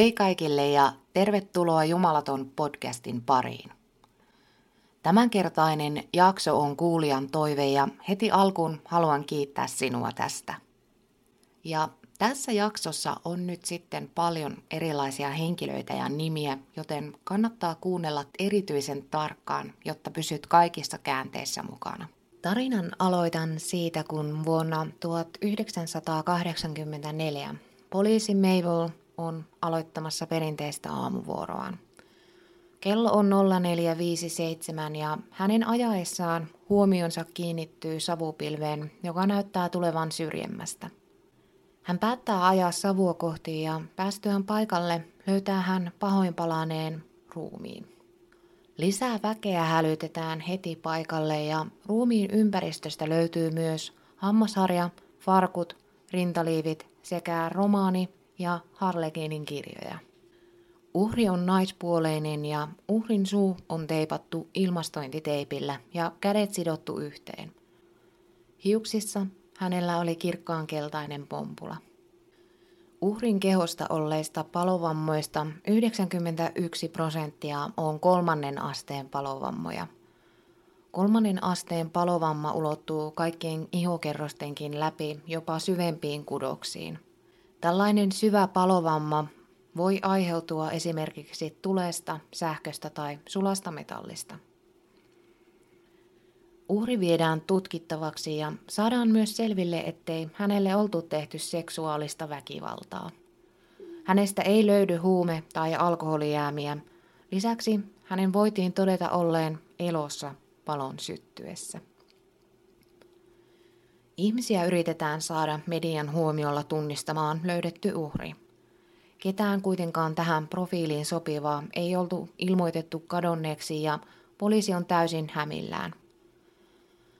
Hei kaikille ja tervetuloa Jumalaton podcastin pariin. Tämänkertainen jakso on kuulijan toive ja heti alkuun haluan kiittää sinua tästä. Ja tässä jaksossa on nyt sitten paljon erilaisia henkilöitä ja nimiä, joten kannattaa kuunnella erityisen tarkkaan, jotta pysyt kaikissa käänteissä mukana. Tarinan aloitan siitä, kun vuonna 1984 poliisi Mabel on aloittamassa perinteistä aamuvuoroaan. Kello on 04:57 ja hänen ajaessaan huomionsa kiinnittyy savupilveen, joka näyttää tulevan syrjemmästä. Hän päättää ajaa savua kohti ja päästyään paikalle löytää hän pahoinpalaneen ruumiin. Lisää väkeä hälytetään heti paikalle ja ruumiin ympäristöstä löytyy myös hammasharja, farkut, rintaliivit sekä romaani ja Harlekinin kirjoja. Uhri on naispuoleinen ja uhrin suu on teipattu ilmastointiteipillä ja kädet sidottu yhteen. Hiuksissa hänellä oli kirkkaankeltainen pompula. Uhrin kehosta olleista palovammoista 91% on 3. asteen palovammoja. 3. asteen palovamma ulottuu kaikkien ihokerrostenkin läpi jopa syvempiin kudoksiin. Tällainen syvä palovamma voi aiheutua esimerkiksi tulesta, sähköstä tai sulasta metallista. Uhri viedään tutkittavaksi ja saadaan myös selville, ettei hänelle oltu tehty seksuaalista väkivaltaa. Hänestä ei löydy huume- tai alkoholijäämiä. Lisäksi hänen voitiin todeta olleen elossa palon syttyessä. Ihmisiä yritetään saada median huomiolla tunnistamaan löydetty uhri. Ketään kuitenkaan tähän profiiliin sopivaa ei oltu ilmoitettu kadonneeksi ja poliisi on täysin hämillään.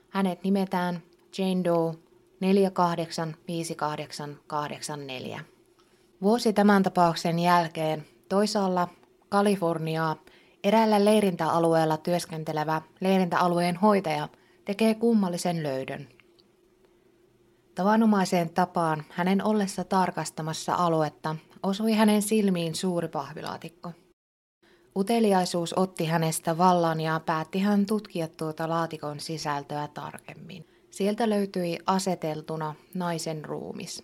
Hänet nimetään Jane Doe 485884. Vuosi tämän tapauksen jälkeen toisaalla Kaliforniaa eräällä leirintäalueella työskentelevä leirintäalueen hoitaja tekee kummallisen löydön. Tavanomaiseen tapaan hänen ollessa tarkastamassa aluetta osui hänen silmiin suuri pahvilaatikko. Uteliaisuus otti hänestä vallan ja päätti hän tutkia tuota laatikon sisältöä tarkemmin. Sieltä löytyi aseteltuna naisen ruumis.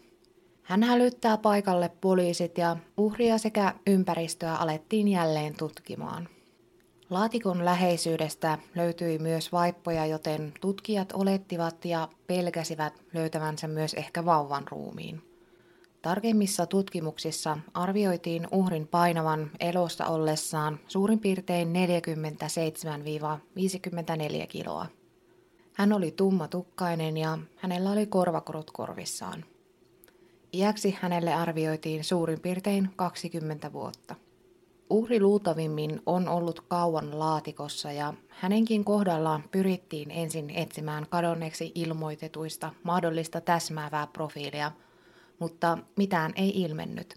Hän hälyttää paikalle poliisit ja uhria sekä ympäristöä alettiin jälleen tutkimaan. Laatikon läheisyydestä löytyi myös vaippoja, joten tutkijat olettivat ja pelkäsivät löytävänsä myös ehkä vauvan ruumiin. Tarkemmissa tutkimuksissa arvioitiin uhrin painavan elossa ollessaan suurin piirtein 47–54 kiloa. Hän oli tummatukkainen ja hänellä oli korvakorut korvissaan. Iäksi hänelle arvioitiin suurin piirtein 20 vuotta. Uhri luultavimmin on ollut kauan laatikossa ja hänenkin kohdallaan pyrittiin ensin etsimään kadonneeksi ilmoitetuista mahdollista täsmäävää profiilia, mutta mitään ei ilmennyt.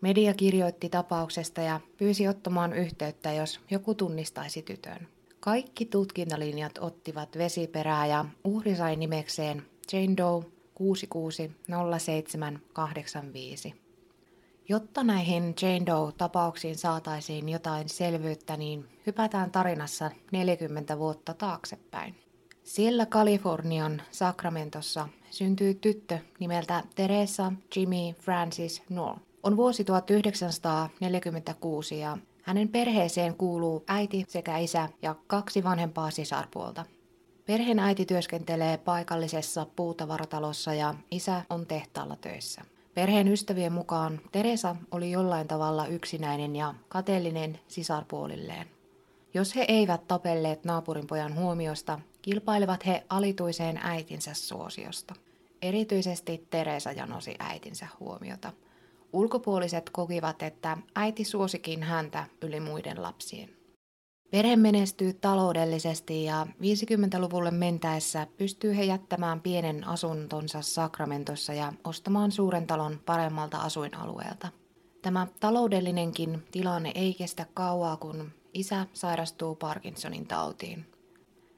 Media kirjoitti tapauksesta ja pyysi ottamaan yhteyttä, jos joku tunnistaisi tytön. Kaikki tutkintalinjat ottivat vesiperää ja uhri sai nimekseen Jane Doe 660785. Jotta näihin Jane Doe-tapauksiin saataisiin jotain selvyyttä, niin hypätään tarinassa 40 vuotta taaksepäin. Siellä Kalifornian Sacramentossa syntyy tyttö nimeltä Teresa Jimmy Francis Noll. On vuosi 1946 ja hänen perheeseen kuuluu äiti sekä isä ja 2 vanhempaa sisarpuolta. Perheen äiti työskentelee paikallisessa puutavaratalossa ja isä on tehtaalla töissä. Perheen ystävien mukaan Teresa oli jollain tavalla yksinäinen ja kateellinen sisarpuolilleen. Jos he eivät tapelleet naapurinpojan huomiosta, kilpailivat he alituiseen äitinsä suosiosta. Erityisesti Teresa janosi äitinsä huomiota. Ulkopuoliset kokivat, että äiti suosikin häntä yli muiden lapsien. Perhe menestyy taloudellisesti ja 50-luvulle mentäessä pystyy he jättämään pienen asuntonsa Sacramentossa ja ostamaan suuren talon paremmalta asuinalueelta. Tämä taloudellinenkin tilanne ei kestä kauaa, kun isä sairastuu Parkinsonin tautiin.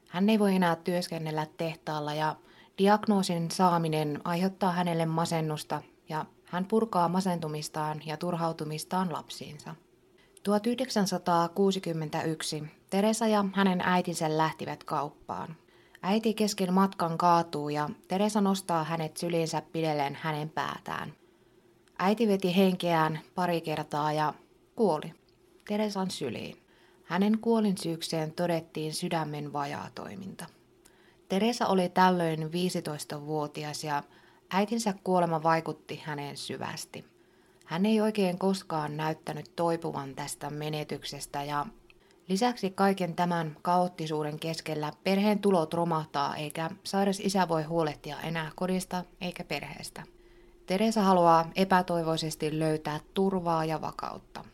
Hän ei voi enää työskennellä tehtaalla ja diagnoosin saaminen aiheuttaa hänelle masennusta ja Hän purkaa masentumistaan ja turhautumistaan lapsiinsa. 1961 Teresa ja hänen äitinsä lähtivät kauppaan. Äiti kesken matkan kaatuu ja Teresa nostaa hänet syliinsä pidellen hänen päätään. Äiti veti henkeään pari kertaa ja kuoli Teresan syliin. Hänen kuolinsyykseen todettiin sydämen vajaatoiminta. Teresa oli tällöin 15-vuotias ja äitinsä kuolema vaikutti häneen syvästi. Hän ei oikein koskaan näyttänyt toipuvan tästä menetyksestä ja lisäksi kaiken tämän kaoottisuuden keskellä perheen tulot romahtaa eikä sairas isä voi huolehtia enää kodista eikä perheestä. Teresa haluaa epätoivoisesti löytää turvaa ja vakautta.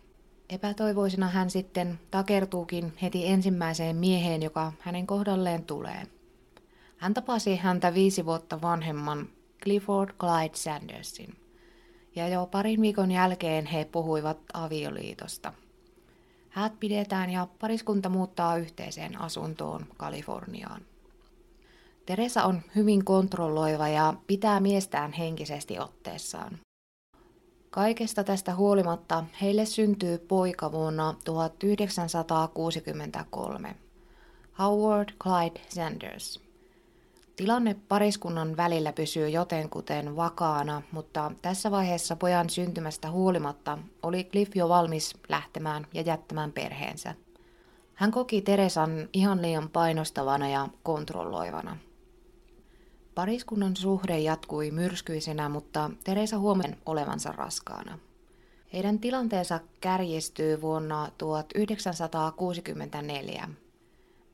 Epätoivoisena hän sitten takertuukin heti ensimmäiseen mieheen, joka hänen kohdalleen tulee. Hän tapasi häntä 5 vuotta vanhemman Clifford Clyde Sandersin, ja jo parin viikon jälkeen he puhuivat avioliitosta. Häät pidetään ja pariskunta muuttaa yhteiseen asuntoon Kaliforniaan. Teresa on hyvin kontrolloiva ja pitää miestään henkisesti otteessaan. Kaikesta tästä huolimatta heille syntyy poika vuonna 1963, Howard Clyde Sanders. Tilanne pariskunnan välillä pysyy jotenkuten vakaana, mutta tässä vaiheessa pojan syntymästä huolimatta oli Cliff jo valmis lähtemään ja jättämään perheensä. Hän koki Teresan ihan liian painostavana ja kontrolloivana. Pariskunnan suhde jatkui myrskyisenä, mutta Teresa huomen olevansa raskaana. Heidän tilanteensa kärjistyy vuonna 1964.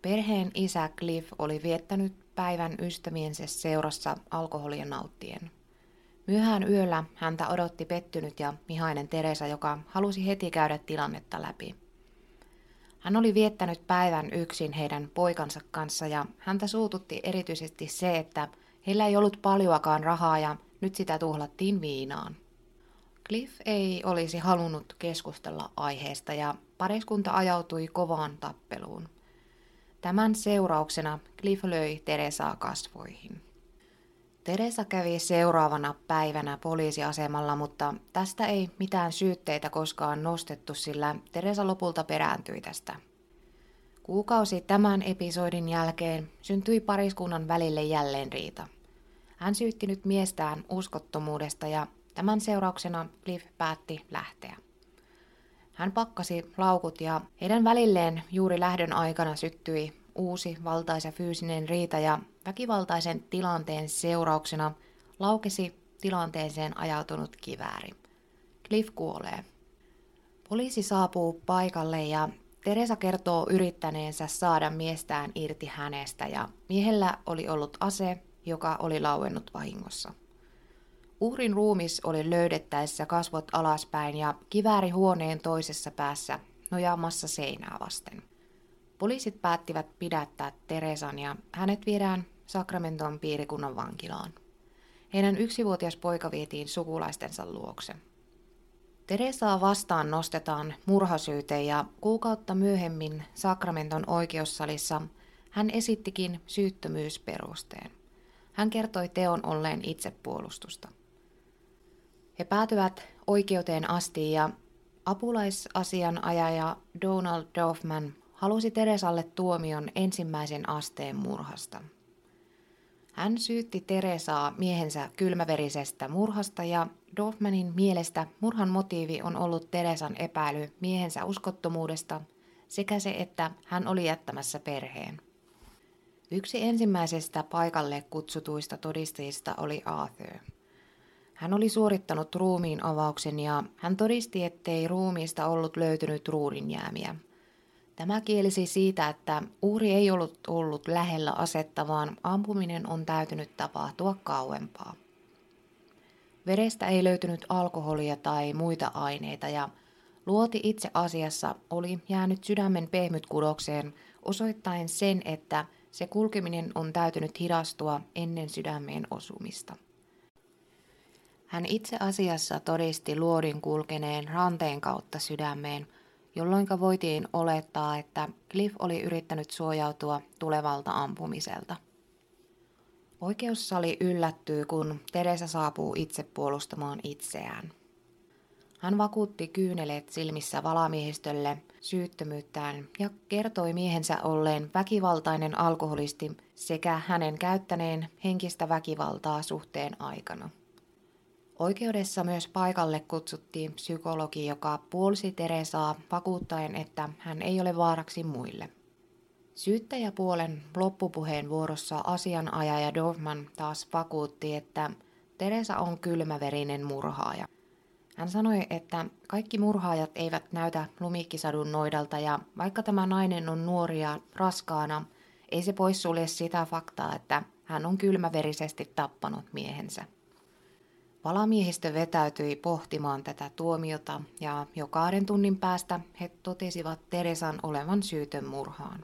Perheen isä Cliff oli viettänyt päivän ystäviensä seurassa alkoholia nauttien. Myöhään yöllä häntä odotti pettynyt ja vihainen Teresa, joka halusi heti käydä tilannetta läpi. Hän oli viettänyt päivän yksin heidän poikansa kanssa ja häntä suututti erityisesti se, että heillä ei ollut paljoakaan rahaa ja nyt sitä tuhlattiin viinaan. Cliff ei olisi halunnut keskustella aiheesta ja pariskunta ajautui kovaan tappeluun. Tämän seurauksena Cliff löi Teresaa kasvoihin. Teresa kävi seuraavana päivänä poliisiasemalla, mutta tästä ei mitään syytteitä koskaan nostettu, sillä Teresa lopulta perääntyi tästä. Kuukausi tämän episodin jälkeen syntyi pariskunnan välille jälleen riita. Hän syytti nyt miestään uskottomuudesta ja tämän seurauksena Cliff päätti lähteä. Hän pakkasi laukut ja heidän välilleen juuri lähdön aikana syttyi uusi valtaisa fyysinen riita ja väkivaltaisen tilanteen seurauksena laukesi tilanteeseen ajautunut kivääri. Cliff kuolee. Poliisi saapuu paikalle ja Teresa kertoo yrittäneensä saada miestään irti hänestä ja miehellä oli ollut ase, joka oli lauennut vahingossa. Uhrin ruumis oli löydettäessä kasvot alaspäin ja kivääri huoneen toisessa päässä nojaamassa seinää vasten. Poliisit päättivät pidättää Teresan ja hänet viedään Sacramenton piirikunnan vankilaan. Heidän 1-vuotias poika vietiin sukulaistensa luokse. Teresaa vastaan nostetaan murhasyyte ja kuukautta myöhemmin Sacramenton oikeussalissa hän esittikin syyttömyysperusteen. Hän kertoi teon olleen itsepuolustusta. He päätyvät oikeuteen asti ja apulaisasianajaja Donald Dorfman halusi Teresalle tuomion ensimmäisen asteen murhasta. Hän syytti Teresaa miehensä kylmäverisestä murhasta ja Dorfmanin mielestä murhan motiivi on ollut Teresan epäily miehensä uskottomuudesta sekä se, että hän oli jättämässä perheen. Yksi ensimmäisestä paikalle kutsutuista todistajista oli Arthur. Hän oli suorittanut ruumiin avauksen ja hän todisti, ettei ruumiista ollut löytynyt ruudinjäämiä. Tämä kielsi siitä, että uhri ei ollut ollut lähellä asetta, vaan ampuminen on täytynyt tapahtua kauempaa. Verestä ei löytynyt alkoholia tai muita aineita ja luoti itse asiassa oli jäänyt sydämen pehmytkudokseen osoittain sen, että se kulkeminen on täytynyt hidastua ennen sydämeen osumista. Hän itse asiassa todisti luodin kulkeneen ranteen kautta sydämeen, jolloinka voitiin olettaa, että Cliff oli yrittänyt suojautua tulevalta ampumiselta. Oikeussali yllättyy, kun Teresa saapuu itse puolustamaan itseään. Hän vakuutti kyyneleet silmissä valamiehistölle syyttömyyttään ja kertoi miehensä olleen väkivaltainen alkoholisti sekä hänen käyttäneen henkistä väkivaltaa suhteen aikana. Oikeudessa myös paikalle kutsuttiin psykologi, joka puolsi Teresaa vakuuttaen, että hän ei ole vaaraksi muille. Syyttäjäpuolen loppupuheen vuorossa asianajaja Dorfman taas vakuutti, että Teresa on kylmäverinen murhaaja. Hän sanoi, että kaikki murhaajat eivät näytä lumikkisadun noidalta ja vaikka tämä nainen on nuori ja raskaana, ei se poissulje sitä faktaa, että hän on kylmäverisesti tappanut miehensä. Valamiehistö vetäytyi pohtimaan tätä tuomiota ja jo 2 tunnin päästä he totesivat Teresan olevan syytön murhaan.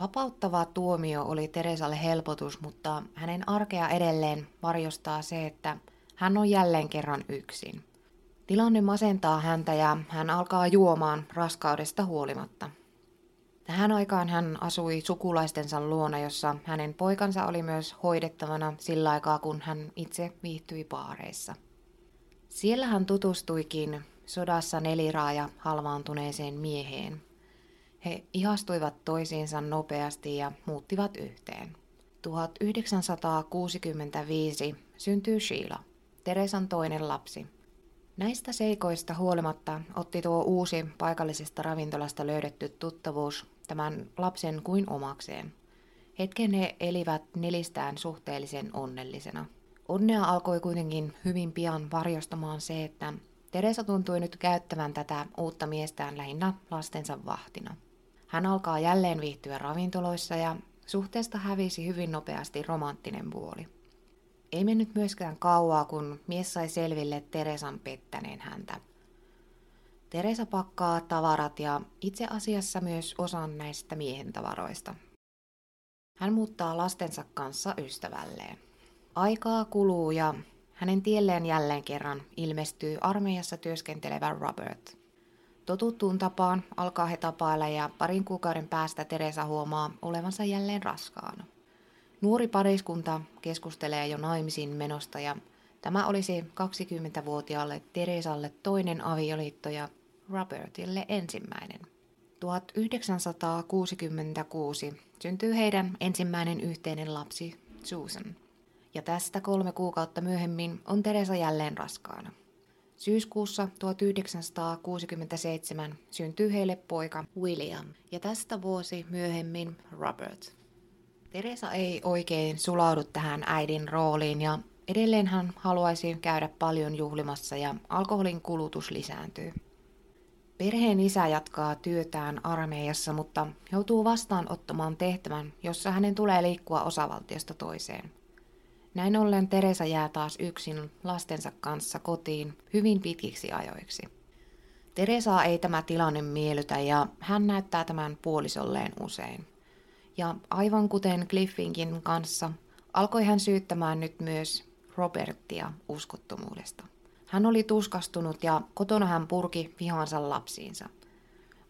Vapauttava tuomio oli Teresalle helpotus, mutta hänen arkea edelleen varjostaa se, että hän on jälleen kerran yksin. Tilanne masentaa häntä ja hän alkaa juomaan raskaudesta huolimatta. Tähän aikaan hän asui sukulaistensa luona, jossa hänen poikansa oli myös hoidettavana sillä aikaa, kun hän itse viihtyi baareissa. Siellä hän tutustuikin sodassa neliraaja halvaantuneeseen mieheen. He ihastuivat toisiinsa nopeasti ja muuttivat yhteen. 1965 syntyi Sheila, Teresan toinen lapsi. Näistä seikoista huolimatta otti tuo uusi paikallisesta ravintolasta löydetty tuttavuus tämän lapsen kuin omakseen. Hetken he elivät nelistään suhteellisen onnellisena. Onnea alkoi kuitenkin hyvin pian varjostamaan se, että Teresa tuntui nyt käyttävän tätä uutta miestään lähinnä lastensa vahtina. Hän alkaa jälleen viihtyä ravintoloissa ja suhteesta hävisi hyvin nopeasti romanttinen puoli. Ei mennyt myöskään kauaa, kun mies sai selville Teresan pettäneen häntä. Teresa pakkaa tavarat ja itse asiassa myös osan näistä miehen tavaroista. Hän muuttaa lastensa kanssa ystävälleen. Aikaa kuluu ja hänen tielleen jälleen kerran ilmestyy armeijassa työskentelevä Robert. Totuttuun tapaan alkaa he tapailla ja parin kuukauden päästä Teresa huomaa olevansa jälleen raskaana. Nuori pariskunta keskustelee jo naimisiin menosta ja tämä olisi 20-vuotiaalle Teresalle toinen avioliitto ja Robertille ensimmäinen. 1966 syntyy heidän ensimmäinen yhteinen lapsi Susan. Ja tästä 3 kuukautta myöhemmin on Teresa jälleen raskaana. Syyskuussa 1967 syntyy heille poika William ja tästä vuosi myöhemmin Robert. Teresa ei oikein sulaudu tähän äidin rooliin ja edelleen hän haluaisi käydä paljon juhlimassa ja alkoholin kulutus lisääntyy. Perheen isä jatkaa työtään armeijassa, mutta joutuu vastaanottamaan tehtävän, jossa hänen tulee liikkua osavaltiosta toiseen. Näin ollen Teresa jää taas yksin lastensa kanssa kotiin hyvin pitkiksi ajoiksi. Teresaa ei tämä tilanne miellytä ja hän näyttää tämän puolisolleen usein. Ja aivan kuten Cliffinkin kanssa, alkoi hän syyttämään nyt myös Robertia uskottomuudesta. Hän oli tuskastunut ja kotona hän purki vihansa lapsiinsa.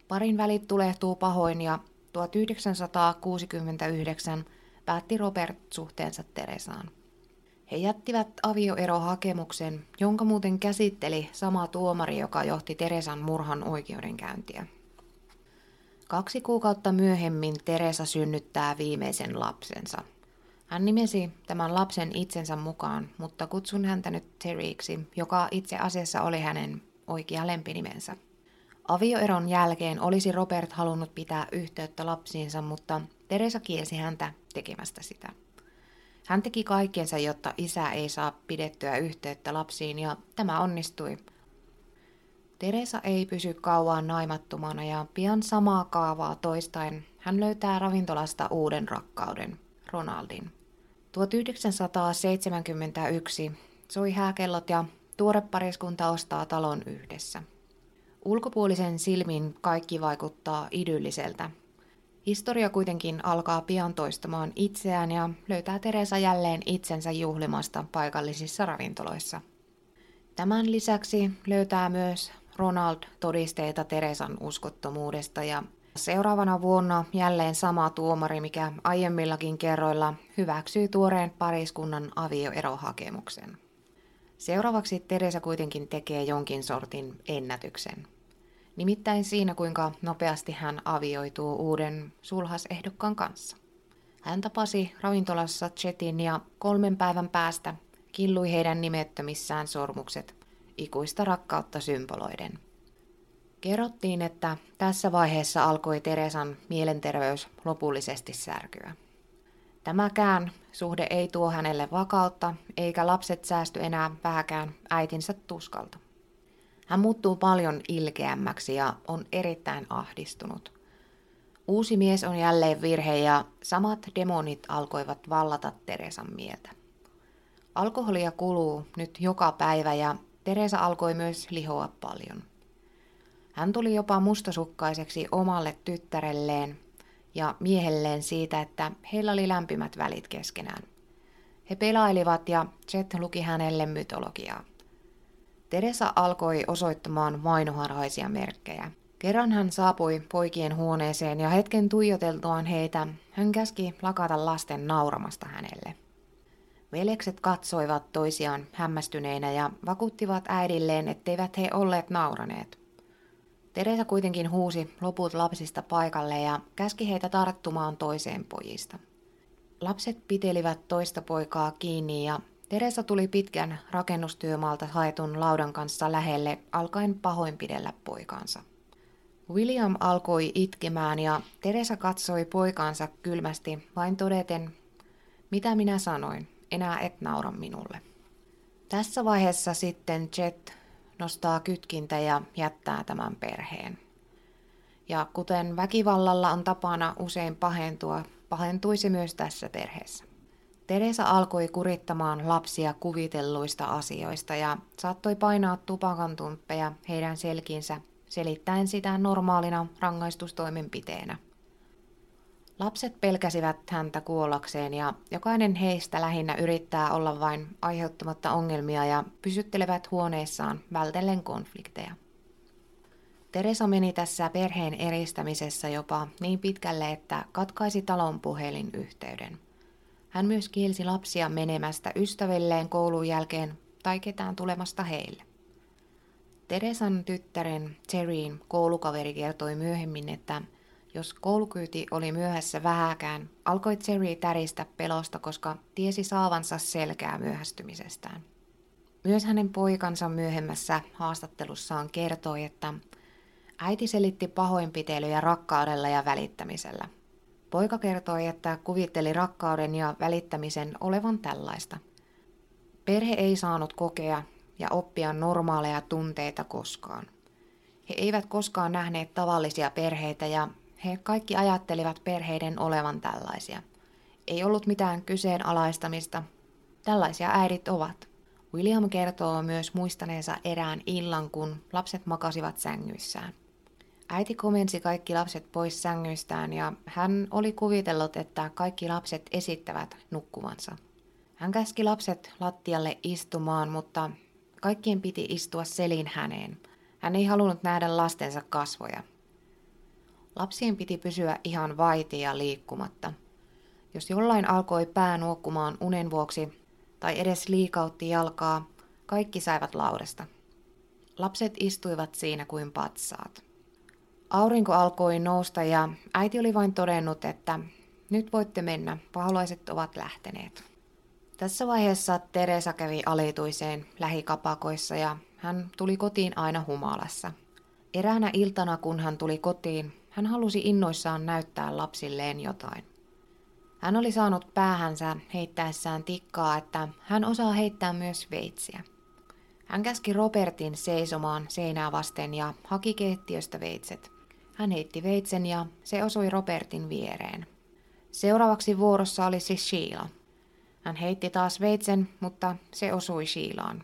Parin välit tulehtuu pahoin ja 1969 päätti Robert suhteensa Teresaan. He jättivät avioerohakemuksen, jonka muuten käsitteli sama tuomari, joka johti Teresan murhan oikeudenkäyntiä. 2 kuukautta myöhemmin Teresa synnyttää viimeisen lapsensa. Hän nimesi tämän lapsen itsensä mukaan, mutta kutsun häntä nyt Teriksi, joka itse asiassa oli hänen oikea lempinimensä. Avioeron jälkeen olisi Robert halunnut pitää yhteyttä lapsiinsa, mutta Teresa kielsi häntä tekemästä sitä. Hän teki kaikkensa, jotta isä ei saa pidettyä yhteyttä lapsiin, ja tämä onnistui. Teresa ei pysy kauan naimattomana ja pian samaa kaavaa toistaen hän löytää ravintolasta uuden rakkauden, Ronaldin. 1971 soi hääkellot ja tuore pariskunta ostaa talon yhdessä. Ulkopuolisen silmin kaikki vaikuttaa idylliseltä. Historia kuitenkin alkaa pian toistamaan itseään ja löytää Teresa jälleen itsensä juhlimasta paikallisissa ravintoloissa. Tämän lisäksi löytää myös Ronald todisteita Teresan uskottomuudesta ja Seuraavana vuonna jälleen sama tuomari, mikä aiemmillakin kerroilla hyväksyi tuoreen pariskunnan avioerohakemuksen. Seuraavaksi Teresa kuitenkin tekee jonkin sortin ennätyksen. Nimittäin siinä, kuinka nopeasti hän avioituu uuden sulhasehdokkaan kanssa. Hän tapasi ravintolassa Chetin ja 3 päivän päästä killui heidän nimettömissään sormukset ikuista rakkautta symboloiden. Kerrottiin, että tässä vaiheessa alkoi Teresan mielenterveys lopullisesti särkyä. Tämäkään suhde ei tuo hänelle vakautta, eikä lapset säästy enää vähäkään äitinsä tuskalta. Hän muuttuu paljon ilkeämmäksi ja on erittäin ahdistunut. Uusi mies on jälleen virhe ja samat demonit alkoivat vallata Teresan mieltä. Alkoholia kuluu nyt joka päivä ja Teresa alkoi myös lihoa paljon. Hän tuli jopa mustasukkaiseksi omalle tyttärelleen ja miehelleen siitä, että heillä oli lämpimät välit keskenään. He pelailivat ja Chet luki hänelle mytologiaa. Teresa alkoi osoittamaan vainoharhaisia merkkejä. Kerran hän saapui poikien huoneeseen ja hetken tuijoteltuaan heitä hän käski lakata lasten nauramasta hänelle. Veljekset katsoivat toisiaan hämmästyneinä ja vakuuttivat äidilleen, etteivät he olleet nauraneet. Teresa kuitenkin huusi loput lapsista paikalle ja käski heitä tarttumaan toiseen pojista. Lapset pitelivät toista poikaa kiinni ja Teresa tuli pitkän rakennustyömaalta haetun laudan kanssa lähelle alkaen pahoinpidellä poikaansa. William alkoi itkemään ja Teresa katsoi poikaansa kylmästi vain todeten, mitä minä sanoin, enää et naura minulle. Tässä vaiheessa sitten Chet nostaa kytkintä ja jättää tämän perheen. Ja kuten väkivallalla on tapana usein pahentua, pahentui se myös tässä perheessä. Teresa alkoi kurittamaan lapsia kuvitelluista asioista ja saattoi painaa tupakantumppeja heidän selkiinsä, selittäen sitä normaalina rangaistustoimenpiteenä. Lapset pelkäsivät häntä kuollakseen ja jokainen heistä lähinnä yrittää olla vain aiheuttamatta ongelmia ja pysyttelevät huoneissaan vältellen konflikteja. Teresa meni tässä perheen eristämisessä jopa niin pitkälle, että katkaisi talon puhelinyhteyden. Hän myös kielsi lapsia menemästä ystävilleen koulun jälkeen tai ketään tulemasta heille. Teresan tyttären Jerryn koulukaveri kertoi myöhemmin, että jos koulukyyti oli myöhässä vähäkään, alkoi Jerry täristä pelosta, koska tiesi saavansa selkää myöhästymisestään. Myös hänen poikansa myöhemmässä haastattelussaan kertoi, että äiti selitti pahoinpitelyjä rakkaudella ja välittämisellä. Poika kertoi, että kuvitteli rakkauden ja välittämisen olevan tällaista. Perhe ei saanut kokea ja oppia normaaleja tunteita koskaan. He eivät koskaan nähneet tavallisia perheitä ja he kaikki ajattelivat perheiden olevan tällaisia. Ei ollut mitään kyseenalaistamista. Tällaisia äidit ovat. William kertoo myös muistaneensa erään illan, kun lapset makasivat sängyissään. Äiti komensi kaikki lapset pois sängyistään ja hän oli kuvitellut, että kaikki lapset esittävät nukkuvansa. Hän käski lapset lattialle istumaan, mutta kaikkien piti istua selin häneen. Hän ei halunnut nähdä lastensa kasvoja. Lapsien piti pysyä ihan vaitia liikkumatta. Jos jollain alkoi pää nuokkumaan unen vuoksi tai edes liikautti jalkaa, kaikki saivat laudasta. Lapset istuivat siinä kuin patsaat. Aurinko alkoi nousta ja äiti oli vain todennut, että nyt voitte mennä, paholaiset ovat lähteneet. Tässä vaiheessa Teresa kävi alituiseen lähikapakoissa ja hän tuli kotiin aina humalassa. Eräänä iltana, kun hän tuli kotiin, hän halusi innoissaan näyttää lapsilleen jotain. Hän oli saanut päähänsä heittäessään tikkaa, että hän osaa heittää myös veitsiä. Hän käski Robertin seisomaan seinää vasten ja haki keittiöstä veitset. Hän heitti veitsen ja se osui Robertin viereen. Seuraavaksi vuorossa oli siis Sheila. Hän heitti taas veitsen, mutta se osui Sheilaan.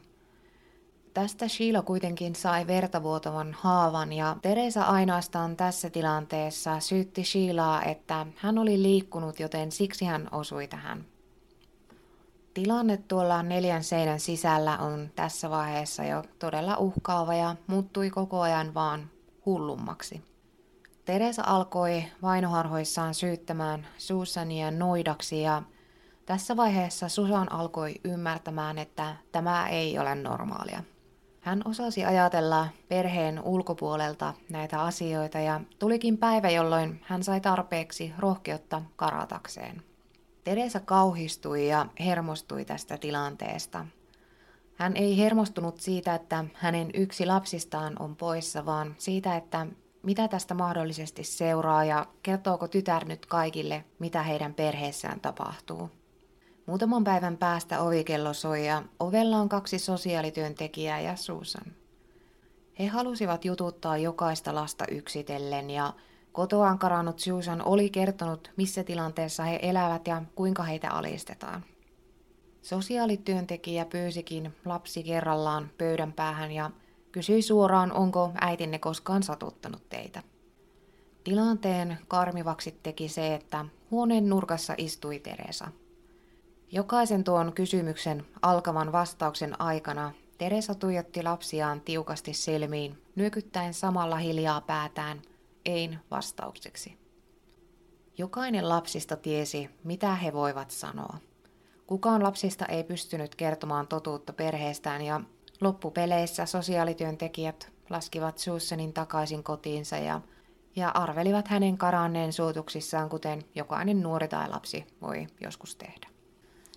Tästä Sheila kuitenkin sai vertavuotavan haavan ja Teresa ainoastaan tässä tilanteessa syytti Sheilaa, että hän oli liikkunut, joten siksi hän osui tähän. Tilanne tuolla 4 seinän sisällä on tässä vaiheessa jo todella uhkaava ja muuttui koko ajan vaan hullummaksi. Teresa alkoi vainoharhoissaan syyttämään Susania noidaksi ja tässä vaiheessa Susan alkoi ymmärtämään, että tämä ei ole normaalia. Hän osasi ajatella perheen ulkopuolelta näitä asioita ja tulikin päivä, jolloin hän sai tarpeeksi rohkeutta karatakseen. Teresa kauhistui ja hermostui tästä tilanteesta. Hän ei hermostunut siitä, että hänen yksi lapsistaan on poissa, vaan siitä, että mitä tästä mahdollisesti seuraa ja kertooko tytär nyt kaikille, mitä heidän perheessään tapahtuu. Muutaman päivän päästä ovikello soi ja ovella on kaksi sosiaalityöntekijää ja Susan. He halusivat jututtaa jokaista lasta yksitellen ja kotoaan karannut Susan oli kertonut, missä tilanteessa he elävät ja kuinka heitä alistetaan. Sosiaalityöntekijä pyysikin lapsi kerrallaan pöydän päähän ja kysyi suoraan, onko äitinne koskaan satuttanut teitä. Tilanteen karmivaksi teki se, että huoneen nurkassa istui Teresa. Jokaisen tuon kysymyksen alkavan vastauksen aikana Teresa tuijotti lapsiaan tiukasti silmiin, nyökyttäen samalla hiljaa päätään ein vastaukseksi. Jokainen lapsista tiesi, mitä he voivat sanoa. Kukaan lapsista ei pystynyt kertomaan totuutta perheestään ja loppupeleissä sosiaalityöntekijät laskivat Susanin takaisin kotiinsa ja arvelivat hänen karanneen suotuksissaan, kuten jokainen nuori tai lapsi voi joskus tehdä.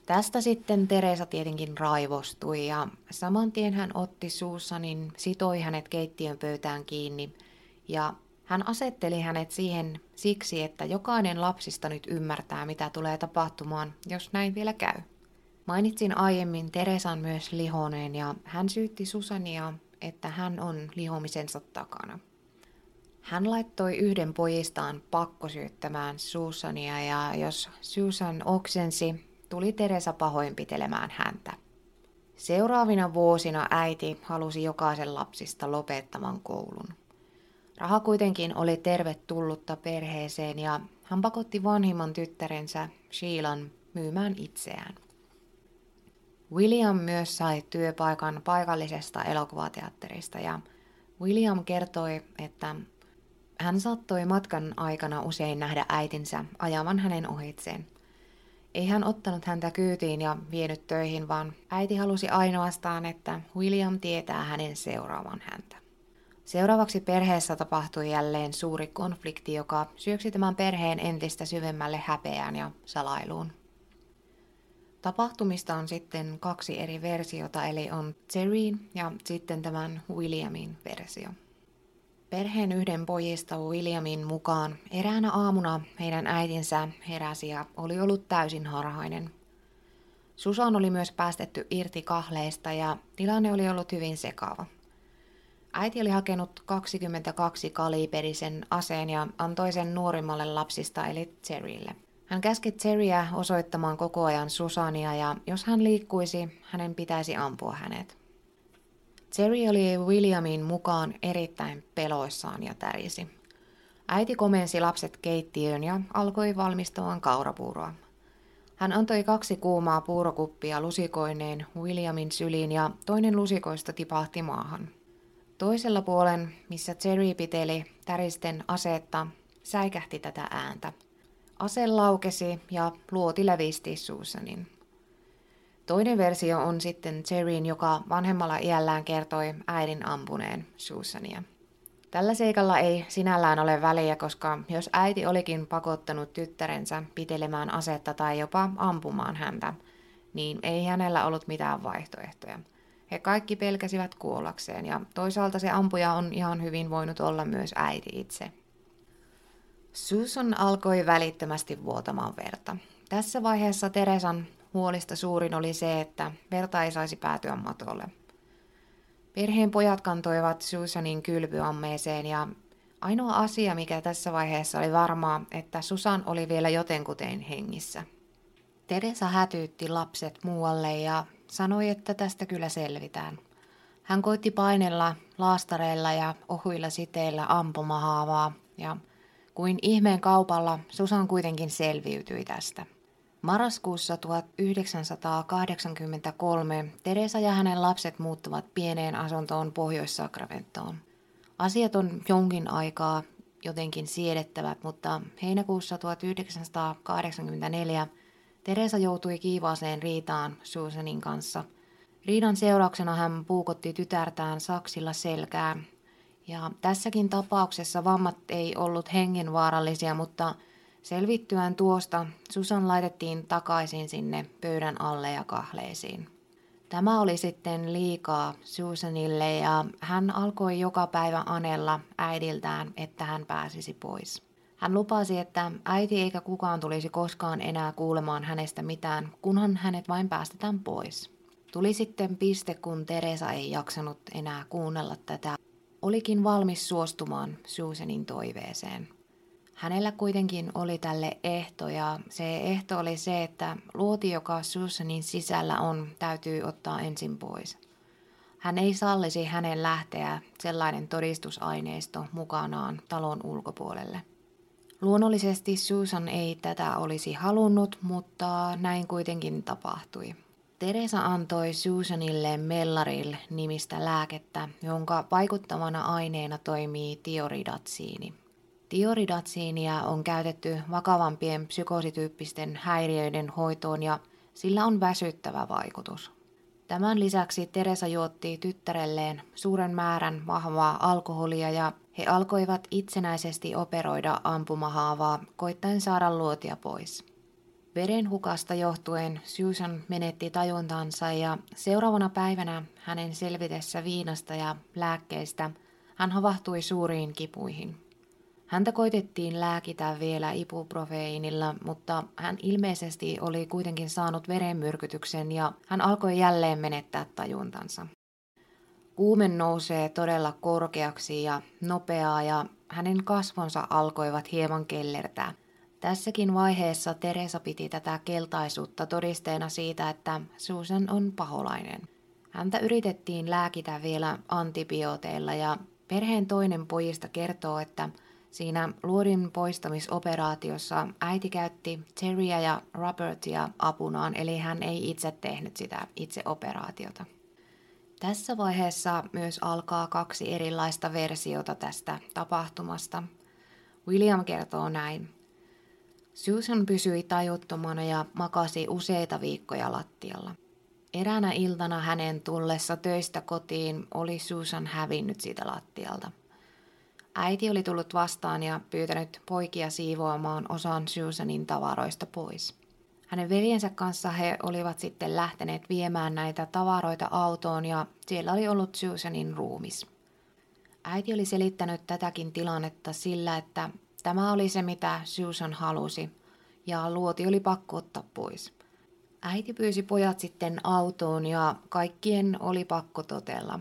Tästä sitten Teresa tietenkin raivostui ja saman tien hän otti Susanin, sitoi hänet keittiön pöytään kiinni ja hän asetteli hänet siihen siksi, että jokainen lapsista nyt ymmärtää, mitä tulee tapahtumaan, jos näin vielä käy. Mainitsin aiemmin Teresan myös lihoneen ja hän syytti Susania, että hän on lihomisensa takana. Hän laittoi yhden pojistaan pakkosyyttämään Susania ja jos Susan oksensi, tuli Teresa pahoinpitelemään häntä. Seuraavina vuosina äiti halusi jokaisen lapsista lopettamaan koulun. Raha kuitenkin oli tervetullutta perheeseen ja hän pakotti vanhimman tyttärensä Sheilan myymään itseään. William myös sai työpaikan paikallisesta elokuvateatterista ja William kertoi, että hän saattoi matkan aikana usein nähdä äitinsä ajavan hänen ohitseen. Ei hän ottanut häntä kyytiin ja vienyt töihin, vaan äiti halusi ainoastaan, että William tietää hänen seuraavan häntä. Seuraavaksi perheessä tapahtui jälleen suuri konflikti, joka syöksi tämän perheen entistä syvemmälle häpeään ja salailuun. Tapahtumista on sitten kaksi eri versiota, eli on Terrin ja sitten tämän Williamin versio. Perheen yhden pojista Williamin mukaan eräänä aamuna heidän äitinsä heräsi ja oli ollut täysin harhainen. Susan oli myös päästetty irti kahleista ja tilanne oli ollut hyvin sekava. Äiti oli hakenut 22 kaliiperisen aseen ja antoi sen nuorimmalle lapsista eli Terrylle. Hän käski Terryä osoittamaan koko ajan Susania ja jos hän liikkuisi, hänen pitäisi ampua hänet. Terry oli Williamin mukaan erittäin peloissaan ja tärisi. Äiti komensi lapset keittiöön ja alkoi valmistamaan kaurapuuroa. Hän antoi 2 kuumaa puurokuppia lusikoineen Williamin syliin ja toinen lusikoista tipahti maahan. Toisella puolen, missä Terry piteli täristen asetta, säikähti tätä ääntä. Ase laukesi ja luoti lävisti Susanin. Toinen versio on sitten Terryn, joka vanhemmalla iällään kertoi äidin ampuneen Susania. Tällä seikalla ei sinällään ole väliä, koska jos äiti olikin pakottanut tyttärensä pitelemään asetta tai jopa ampumaan häntä, niin ei hänellä ollut mitään vaihtoehtoja. He kaikki pelkäsivät kuollakseen ja toisaalta se ampuja on ihan hyvin voinut olla myös äiti itse. Susan alkoi välittömästi vuotamaan verta. Tässä vaiheessa Teresan huolista suurin oli se, että verta ei saisi päätyä matolle. Perheen pojat kantoivat Susanin kylpyammeeseen ja ainoa asia, mikä tässä vaiheessa oli varmaa, että Susan oli vielä jotenkuten hengissä. Teresa hätyytti lapset muualle ja sanoi, että tästä kyllä selvitään. Hän koitti painella laastareilla ja ohuilla siteillä ampumahaavaa ja kuin ihmeen kaupalla Susan kuitenkin selviytyi tästä. Marraskuussa 1983 Teresa ja hänen lapset muuttuvat pieneen asuntoon Pohjois-Sacramentoon. Asiat on jonkin aikaa jotenkin siedettävät, mutta heinäkuussa 1984 Teresa joutui kiivaaseen riitaan Susanin kanssa. Riidan seurauksena hän puukotti tytärtään saksilla selkää. Ja tässäkin tapauksessa vammat ei ollut hengenvaarallisia, mutta selvittyään tuosta Susan laitettiin takaisin sinne pöydän alle ja kahleisiin. Tämä oli sitten liikaa Susanille ja hän alkoi joka päivä anella äidiltään, että hän pääsisi pois. Hän lupasi, että äiti eikä kukaan tulisi koskaan enää kuulemaan hänestä mitään, kunhan hänet vain päästetään pois. Tuli sitten piste, kun Teresa ei jaksanut enää kuunnella tätä. Olikin valmis suostumaan Susanin toiveeseen. Hänellä kuitenkin oli tälle ehto ja se ehto oli se, että luoti, joka Susanin sisällä on, täytyy ottaa ensin pois. Hän ei sallisi hänen lähteä sellainen todistusaineisto mukanaan talon ulkopuolelle. Luonnollisesti Susan ei tätä olisi halunnut, mutta näin kuitenkin tapahtui. Teresa antoi Susanille Mellaril-nimistä lääkettä, jonka vaikuttavana aineena toimii tioridatsiini. Tioridatsiinia on käytetty vakavampien psykoosityyppisten häiriöiden hoitoon ja sillä on väsyttävä vaikutus. Tämän lisäksi Teresa juotti tyttärelleen suuren määrän vahvaa alkoholia ja he alkoivat itsenäisesti operoida ampumahaavaa, koittaen saada luotia pois. Verenhukasta johtuen Susan menetti tajuntansa ja seuraavana päivänä hänen selvitessä viinasta ja lääkkeistä hän havahtui suuriin kipuihin. Häntä koitettiin lääkitä vielä ibuprofeiinilla, mutta hän ilmeisesti oli kuitenkin saanut verenmyrkytyksen ja hän alkoi jälleen menettää tajuntansa. Kuume nousee todella korkeaksi ja nopeaa ja hänen kasvonsa alkoivat hieman kellertää. Tässäkin vaiheessa Teresa piti tätä keltaisuutta todisteena siitä, että Susan on paholainen. Häntä yritettiin lääkitä vielä antibiooteilla ja perheen toinen pojista kertoo, että siinä luodin poistamisoperaatiossa äiti käytti Terryä ja Robertia apunaan, eli hän ei itse tehnyt sitä itse operaatiota. Tässä vaiheessa myös alkaa kaksi erilaista versiota tästä tapahtumasta. William kertoo näin. Susan pysyi tajuttomana ja makasi useita viikkoja lattialla. Eräänä iltana hänen tullessa töistä kotiin oli Susan hävinnyt siitä lattialta. Äiti oli tullut vastaan ja pyytänyt poikia siivoamaan osan Susanin tavaroista pois. Hänen veljensä kanssa he olivat sitten lähteneet viemään näitä tavaroita autoon ja siellä oli ollut Susanin ruumis. Äiti oli selittänyt tätäkin tilannetta sillä, että tämä oli se, mitä Susan halusi, ja luoti oli pakko ottaa pois. Äiti pyysi pojat sitten autoon, ja kaikkien oli pakko totella.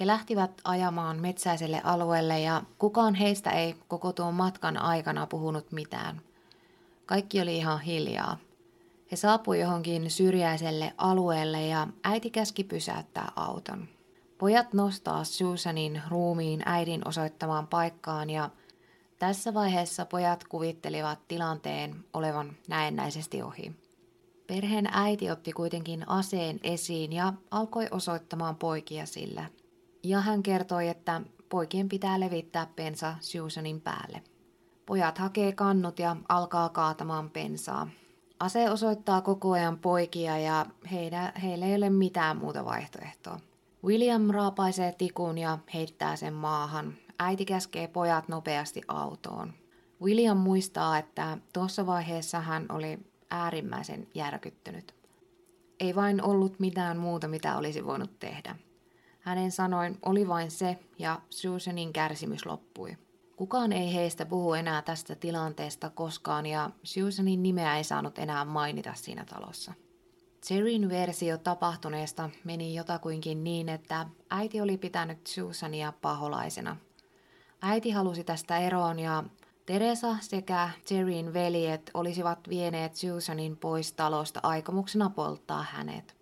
He lähtivät ajamaan metsäiselle alueelle, ja kukaan heistä ei koko tuon matkan aikana puhunut mitään. Kaikki oli ihan hiljaa. He saapui johonkin syrjäiselle alueelle, ja äiti käski pysäyttää auton. Pojat nostaa Susanin ruumiin äidin osoittamaan paikkaan, ja tässä vaiheessa pojat kuvittelivat tilanteen olevan näennäisesti ohi. Perheen äiti otti kuitenkin aseen esiin ja alkoi osoittamaan poikia sillä. Ja hän kertoi, että poikien pitää levittää pensa Susanin päälle. Pojat hakee kannut ja alkaa kaatamaan pensaa. Ase osoittaa koko ajan poikia ja heillä ei ole mitään muuta vaihtoehtoa. William raapaisee tikun ja heittää sen maahan. Äiti käskee pojat nopeasti autoon. William muistaa, että tuossa vaiheessa hän oli äärimmäisen järkyttynyt. Ei vain ollut mitään muuta, mitä olisi voinut tehdä. Hänen sanoin oli vain se, ja Susanin kärsimys loppui. Kukaan ei heistä puhu enää tästä tilanteesta koskaan, ja Susanin nimeä ei saanut enää mainita siinä talossa. Terryn versio tapahtuneesta meni jotakuinkin niin, että äiti oli pitänyt Susania paholaisena. Äiti halusi tästä eroon ja Teresa sekä Terryn veljet olisivat vieneet Susanin pois talosta aikomuksena polttaa hänet.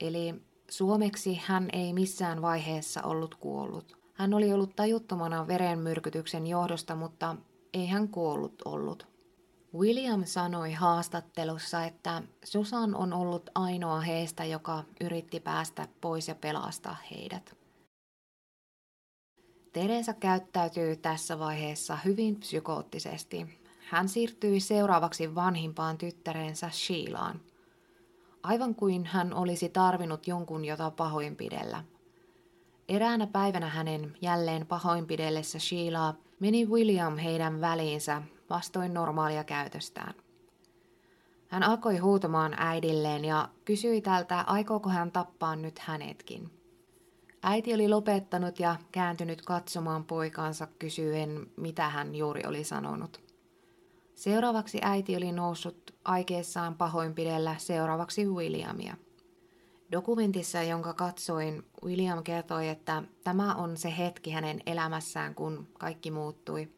Eli suomeksi hän ei missään vaiheessa ollut kuollut. Hän oli ollut tajuttomana verenmyrkytyksen johdosta, mutta ei hän kuollut ollut. William sanoi haastattelussa, että Susan on ollut ainoa heistä, joka yritti päästä pois ja pelastaa heidät. Teresa käyttäytyy tässä vaiheessa hyvin psykoottisesti. Hän siirtyi seuraavaksi vanhimpaan tyttärensä Sheilaan. Aivan kuin hän olisi tarvinnut jonkun, jota pahoinpidellä. Eräänä päivänä hänen jälleen pahoinpidellessä Sheilaa meni William heidän väliinsä vastoin normaalia käytöstään. Hän alkoi huutamaan äidilleen ja kysyi tältä, aikooko hän tappaa nyt hänetkin. Äiti oli lopettanut ja kääntynyt katsomaan poikaansa kysyen, mitä hän juuri oli sanonut. Seuraavaksi äiti oli noussut aikeessaan pahoinpidellä seuraavaksi Williamia. Dokumentissa, jonka katsoin, William kertoi, että tämä on se hetki hänen elämässään, kun kaikki muuttui.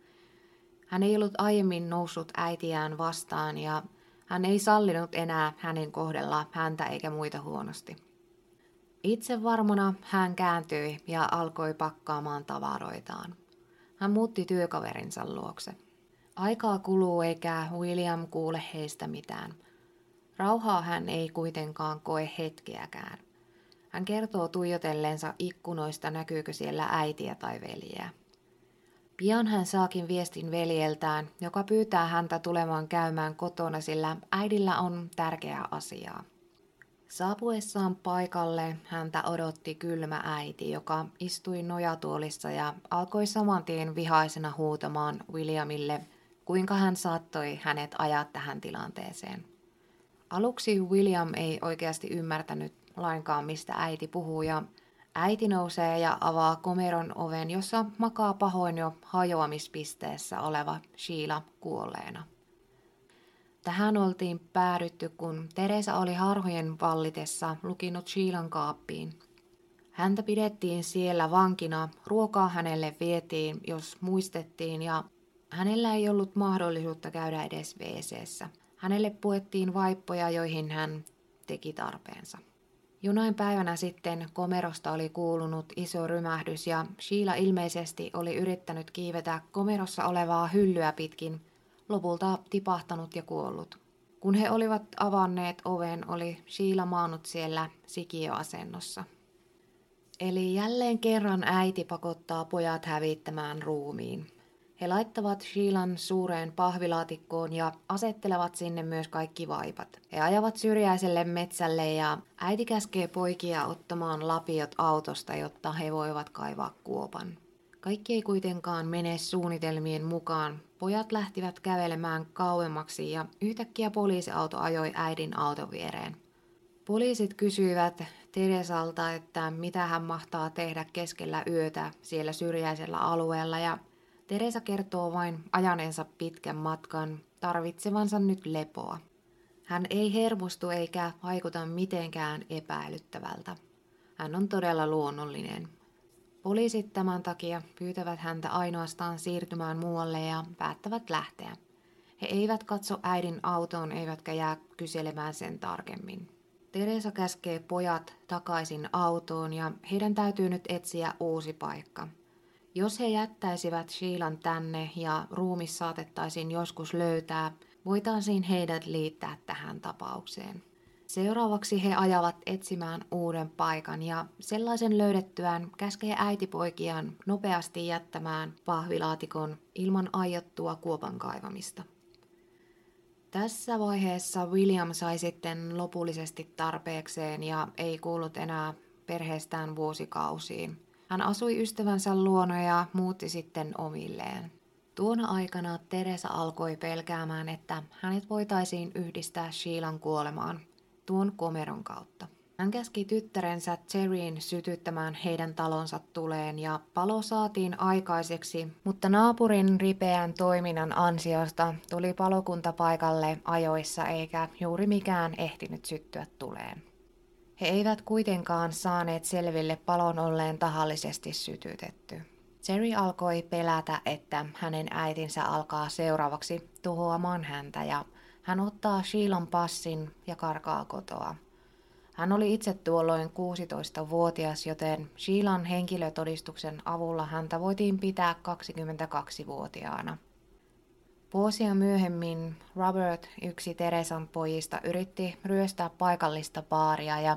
Hän ei ollut aiemmin noussut äitiään vastaan ja hän ei sallinut enää hänen kohdella häntä eikä muita huonosti. Itse varmana hän kääntyi ja alkoi pakkaamaan tavaroitaan. Hän muutti työkaverinsa luokse. Aikaa kuluu eikä William kuule heistä mitään. Rauhaa hän ei kuitenkaan koe hetkeäkään. Hän kertoo tuijotelleensa ikkunoista, näkyykö siellä äitiä tai veljeä. Pian hän saakin viestin veljeltään, joka pyytää häntä tulemaan käymään kotona, sillä äidillä on tärkeää asiaa. Saapuessaan paikalle häntä odotti kylmä äiti, joka istui nojatuolissa ja alkoi saman tien vihaisena huutamaan Williamille, kuinka hän saattoi hänet ajaa tähän tilanteeseen. Aluksi William ei oikeasti ymmärtänyt lainkaan, mistä äiti puhuu, ja äiti nousee ja avaa komeron oven, jossa makaa pahoin jo hajoamispisteessä oleva Sheila kuolleena. Tähän oltiin päädytty, kun Teresa oli harhojen vallitessa lukinut Sheilan kaappiin. Häntä pidettiin siellä vankina, ruokaa hänelle vietiin, jos muistettiin, ja hänellä ei ollut mahdollisuutta käydä edes WC:ssä. Hänelle puettiin vaippoja, joihin hän teki tarpeensa. Jonain päivänä sitten komerosta oli kuulunut iso rymähdys ja Sheila ilmeisesti oli yrittänyt kiivetä komerossa olevaa hyllyä pitkin, lopulta tipahtanut ja kuollut. Kun he olivat avanneet oven, oli Sheila maannut siellä sikiöasennossa. Eli jälleen kerran äiti pakottaa pojat hävittämään ruumiin. He laittavat Sheilan suureen pahvilaatikkoon ja asettelevat sinne myös kaikki vaipat. He ajavat syrjäiselle metsälle ja äiti käskee poikia ottamaan lapiot autosta, jotta he voivat kaivaa kuopan. Kaikki ei kuitenkaan mene suunnitelmien mukaan. Pojat lähtivät kävelemään kauemmaksi ja yhtäkkiä poliisiauto ajoi äidin auton viereen. Poliisit kysyivät Teresalta, että mitä hän mahtaa tehdä keskellä yötä siellä syrjäisellä alueella, ja Teresa kertoo vain ajaneensa pitkän matkan, tarvitsevansa nyt lepoa. Hän ei hermostu eikä vaikuta mitenkään epäilyttävältä. Hän on todella luonnollinen. Poliisit tämän takia pyytävät häntä ainoastaan siirtymään muualle ja päättävät lähteä. He eivät katso äidin autoon eivätkä jää kyselemään sen tarkemmin. Teresa käskee pojat takaisin autoon ja heidän täytyy nyt etsiä uusi paikka. Jos he jättäisivät Sheilan tänne ja ruumis saatettaisiin joskus löytää, voitaisiin heidät liittää tähän tapaukseen. Seuraavaksi he ajavat etsimään uuden paikan ja sellaisen löydettyään käskee äitipoikiaan nopeasti jättämään pahvilaatikon ilman aiottua kuopan kaivamista. Tässä vaiheessa William sai sitten lopullisesti tarpeekseen ja ei kuullut enää perheestään vuosikausiin. Hän asui ystävänsä luona ja muutti sitten omilleen. Tuona aikana Teresa alkoi pelkäämään, että hänet voitaisiin yhdistää Sheilan kuolemaan tuon komeron kautta. Hän käski tyttärensä Cherryn sytyttämään heidän talonsa tuleen ja palo saatiin aikaiseksi, mutta naapurin ripeän toiminnan ansiosta tuli palokunta paikalle ajoissa eikä juuri mikään ehtinyt syttyä tuleen. He eivät kuitenkaan saaneet selville palon olleen tahallisesti sytytetty. Cherry alkoi pelätä, että hänen äitinsä alkaa seuraavaksi tuhoamaan häntä ja hän ottaa Sheilan passin ja karkaa kotoa. Hän oli itse tuolloin 16-vuotias, joten Sheilan henkilötodistuksen avulla häntä voitiin pitää 22-vuotiaana. Vuosia myöhemmin Robert, yksi Teresan pojista, yritti ryöstää paikallista baaria ja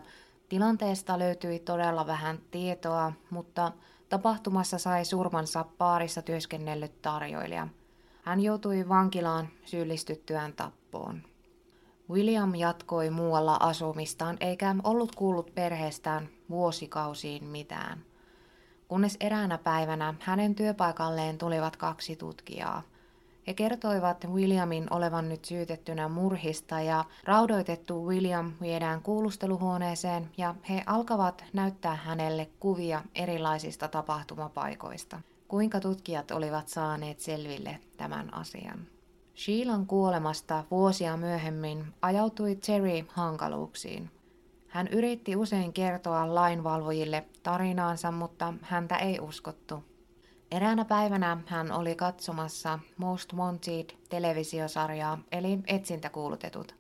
tilanteesta löytyi todella vähän tietoa, mutta Tapahtumassa sai surmansa baarissa työskennellyt tarjoilija. Hän joutui vankilaan syyllistyttyään tappoon. William jatkoi muualla asumistaan eikä ollut kuullut perheestään vuosikausiin mitään. Kunnes eräänä päivänä hänen työpaikalleen tulivat kaksi tutkijaa. He kertoivat Williamin olevan nyt syytettynä murhista ja raudoitettu William viedään kuulusteluhuoneeseen ja he alkavat näyttää hänelle kuvia erilaisista tapahtumapaikoista. Kuinka tutkijat olivat saaneet selville tämän asian? Sheilan kuolemasta vuosia myöhemmin ajautui Terry hankaluuksiin. Hän yritti usein kertoa lainvalvojille tarinaansa, mutta häntä ei uskottu. Eräänä päivänä hän oli katsomassa Most Wanted-televisiosarjaa eli Etsintäkuulutetut.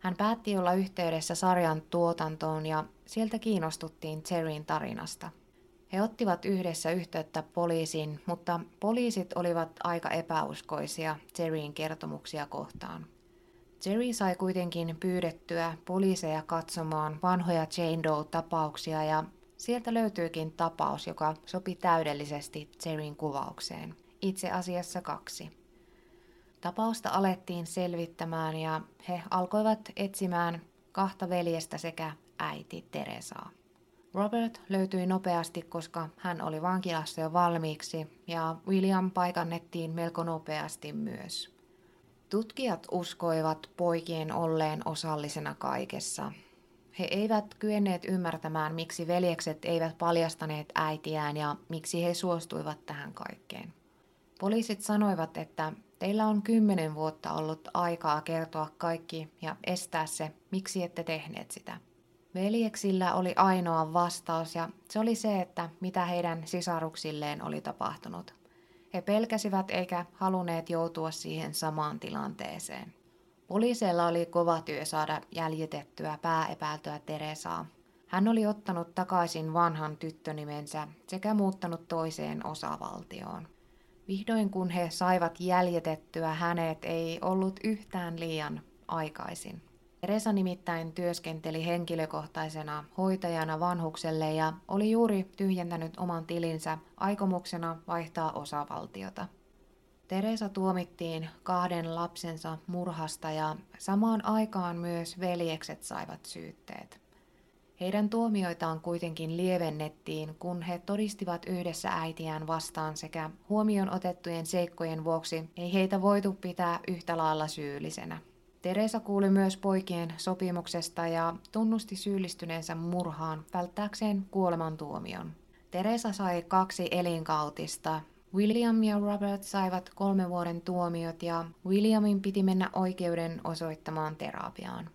Hän päätti olla yhteydessä sarjan tuotantoon ja sieltä kiinnostuttiin Terryn tarinasta. He ottivat yhdessä yhteyttä poliisiin, mutta poliisit olivat aika epäuskoisia Terryn kertomuksia kohtaan. Terry sai kuitenkin pyydettyä poliiseja katsomaan vanhoja Jane Doe-tapauksia ja sieltä löytyykin tapaus, joka sopi täydellisesti Terryn kuvaukseen. Itse asiassa kaksi. Tapausta alettiin selvittämään ja he alkoivat etsimään kahta veljestä sekä äiti Teresaa. Robert löytyi nopeasti, koska hän oli vankilassa jo valmiiksi ja William paikannettiin melko nopeasti myös. Tutkijat uskoivat poikien olleen osallisena kaikessa. He eivät kyenneet ymmärtämään, miksi veljekset eivät paljastaneet äitiään ja miksi he suostuivat tähän kaikkeen. Poliisit sanoivat, että teillä on 10 vuotta ollut aikaa kertoa kaikki ja estää se, miksi ette tehneet sitä. Veljeksillä oli ainoa vastaus ja se oli se, että mitä heidän sisaruksilleen oli tapahtunut. He pelkäsivät eikä halunneet joutua siihen samaan tilanteeseen. Poliiseilla oli kova työ saada jäljitettyä pääepäiltyä Teresaa. Hän oli ottanut takaisin vanhan tyttönimensä sekä muuttanut toiseen osavaltioon. Vihdoin kun he saivat jäljitettyä hänet, ei ollut yhtään liian aikaisin. Teresa nimittäin työskenteli henkilökohtaisena hoitajana vanhukselle ja oli juuri tyhjentänyt oman tilinsä aikomuksena vaihtaa osavaltiota. Teresa tuomittiin 2 lapsensa murhasta ja samaan aikaan myös veljekset saivat syytteet. Heidän tuomioitaan kuitenkin lievennettiin, kun he todistivat yhdessä äitiään vastaan sekä huomioon otettujen seikkojen vuoksi ei heitä voitu pitää yhtä lailla syyllisenä. Teresa kuuli myös poikien sopimuksesta ja tunnusti syyllistyneensä murhaan välttääkseen kuolemantuomion. Teresa sai 2 elinkautista. William ja Robert saivat 3 vuoden tuomiot ja Williamin piti mennä oikeuden osoittamaan terapiaan.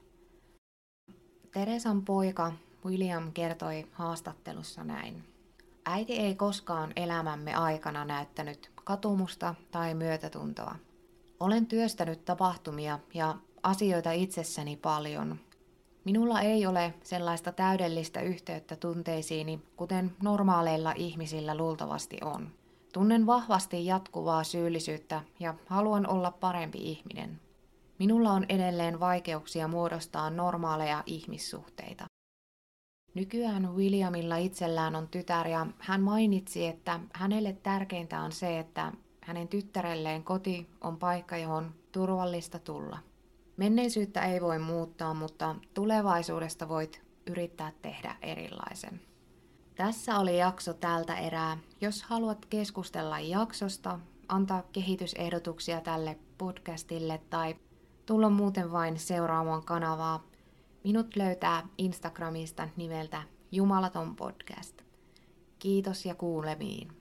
Teresan poika William kertoi haastattelussa näin. Äiti ei koskaan elämämme aikana näyttänyt katumusta tai myötätuntoa. Olen työstänyt tapahtumia ja asioita itsessäni paljon. Minulla ei ole sellaista täydellistä yhteyttä tunteisiini, kuten normaaleilla ihmisillä luultavasti on. Tunnen vahvasti jatkuvaa syyllisyyttä ja haluan olla parempi ihminen. Minulla on edelleen vaikeuksia muodostaa normaaleja ihmissuhteita. Nykyään Williamilla itsellään on tytär ja hän mainitsi, että hänelle tärkeintä on se, että hänen tyttärelleen koti on paikka, johon turvallista tulla. Menneisyyttä ei voi muuttaa, mutta tulevaisuudesta voit yrittää tehdä erilaisen. Tässä oli jakso tältä erää. Jos haluat keskustella jaksosta, antaa kehitysehdotuksia tälle podcastille tai tulla muuten vain seuraamaan kanavaa, minut löytää Instagramista nimeltä Jumalaton podcast. Kiitos ja kuulemiin.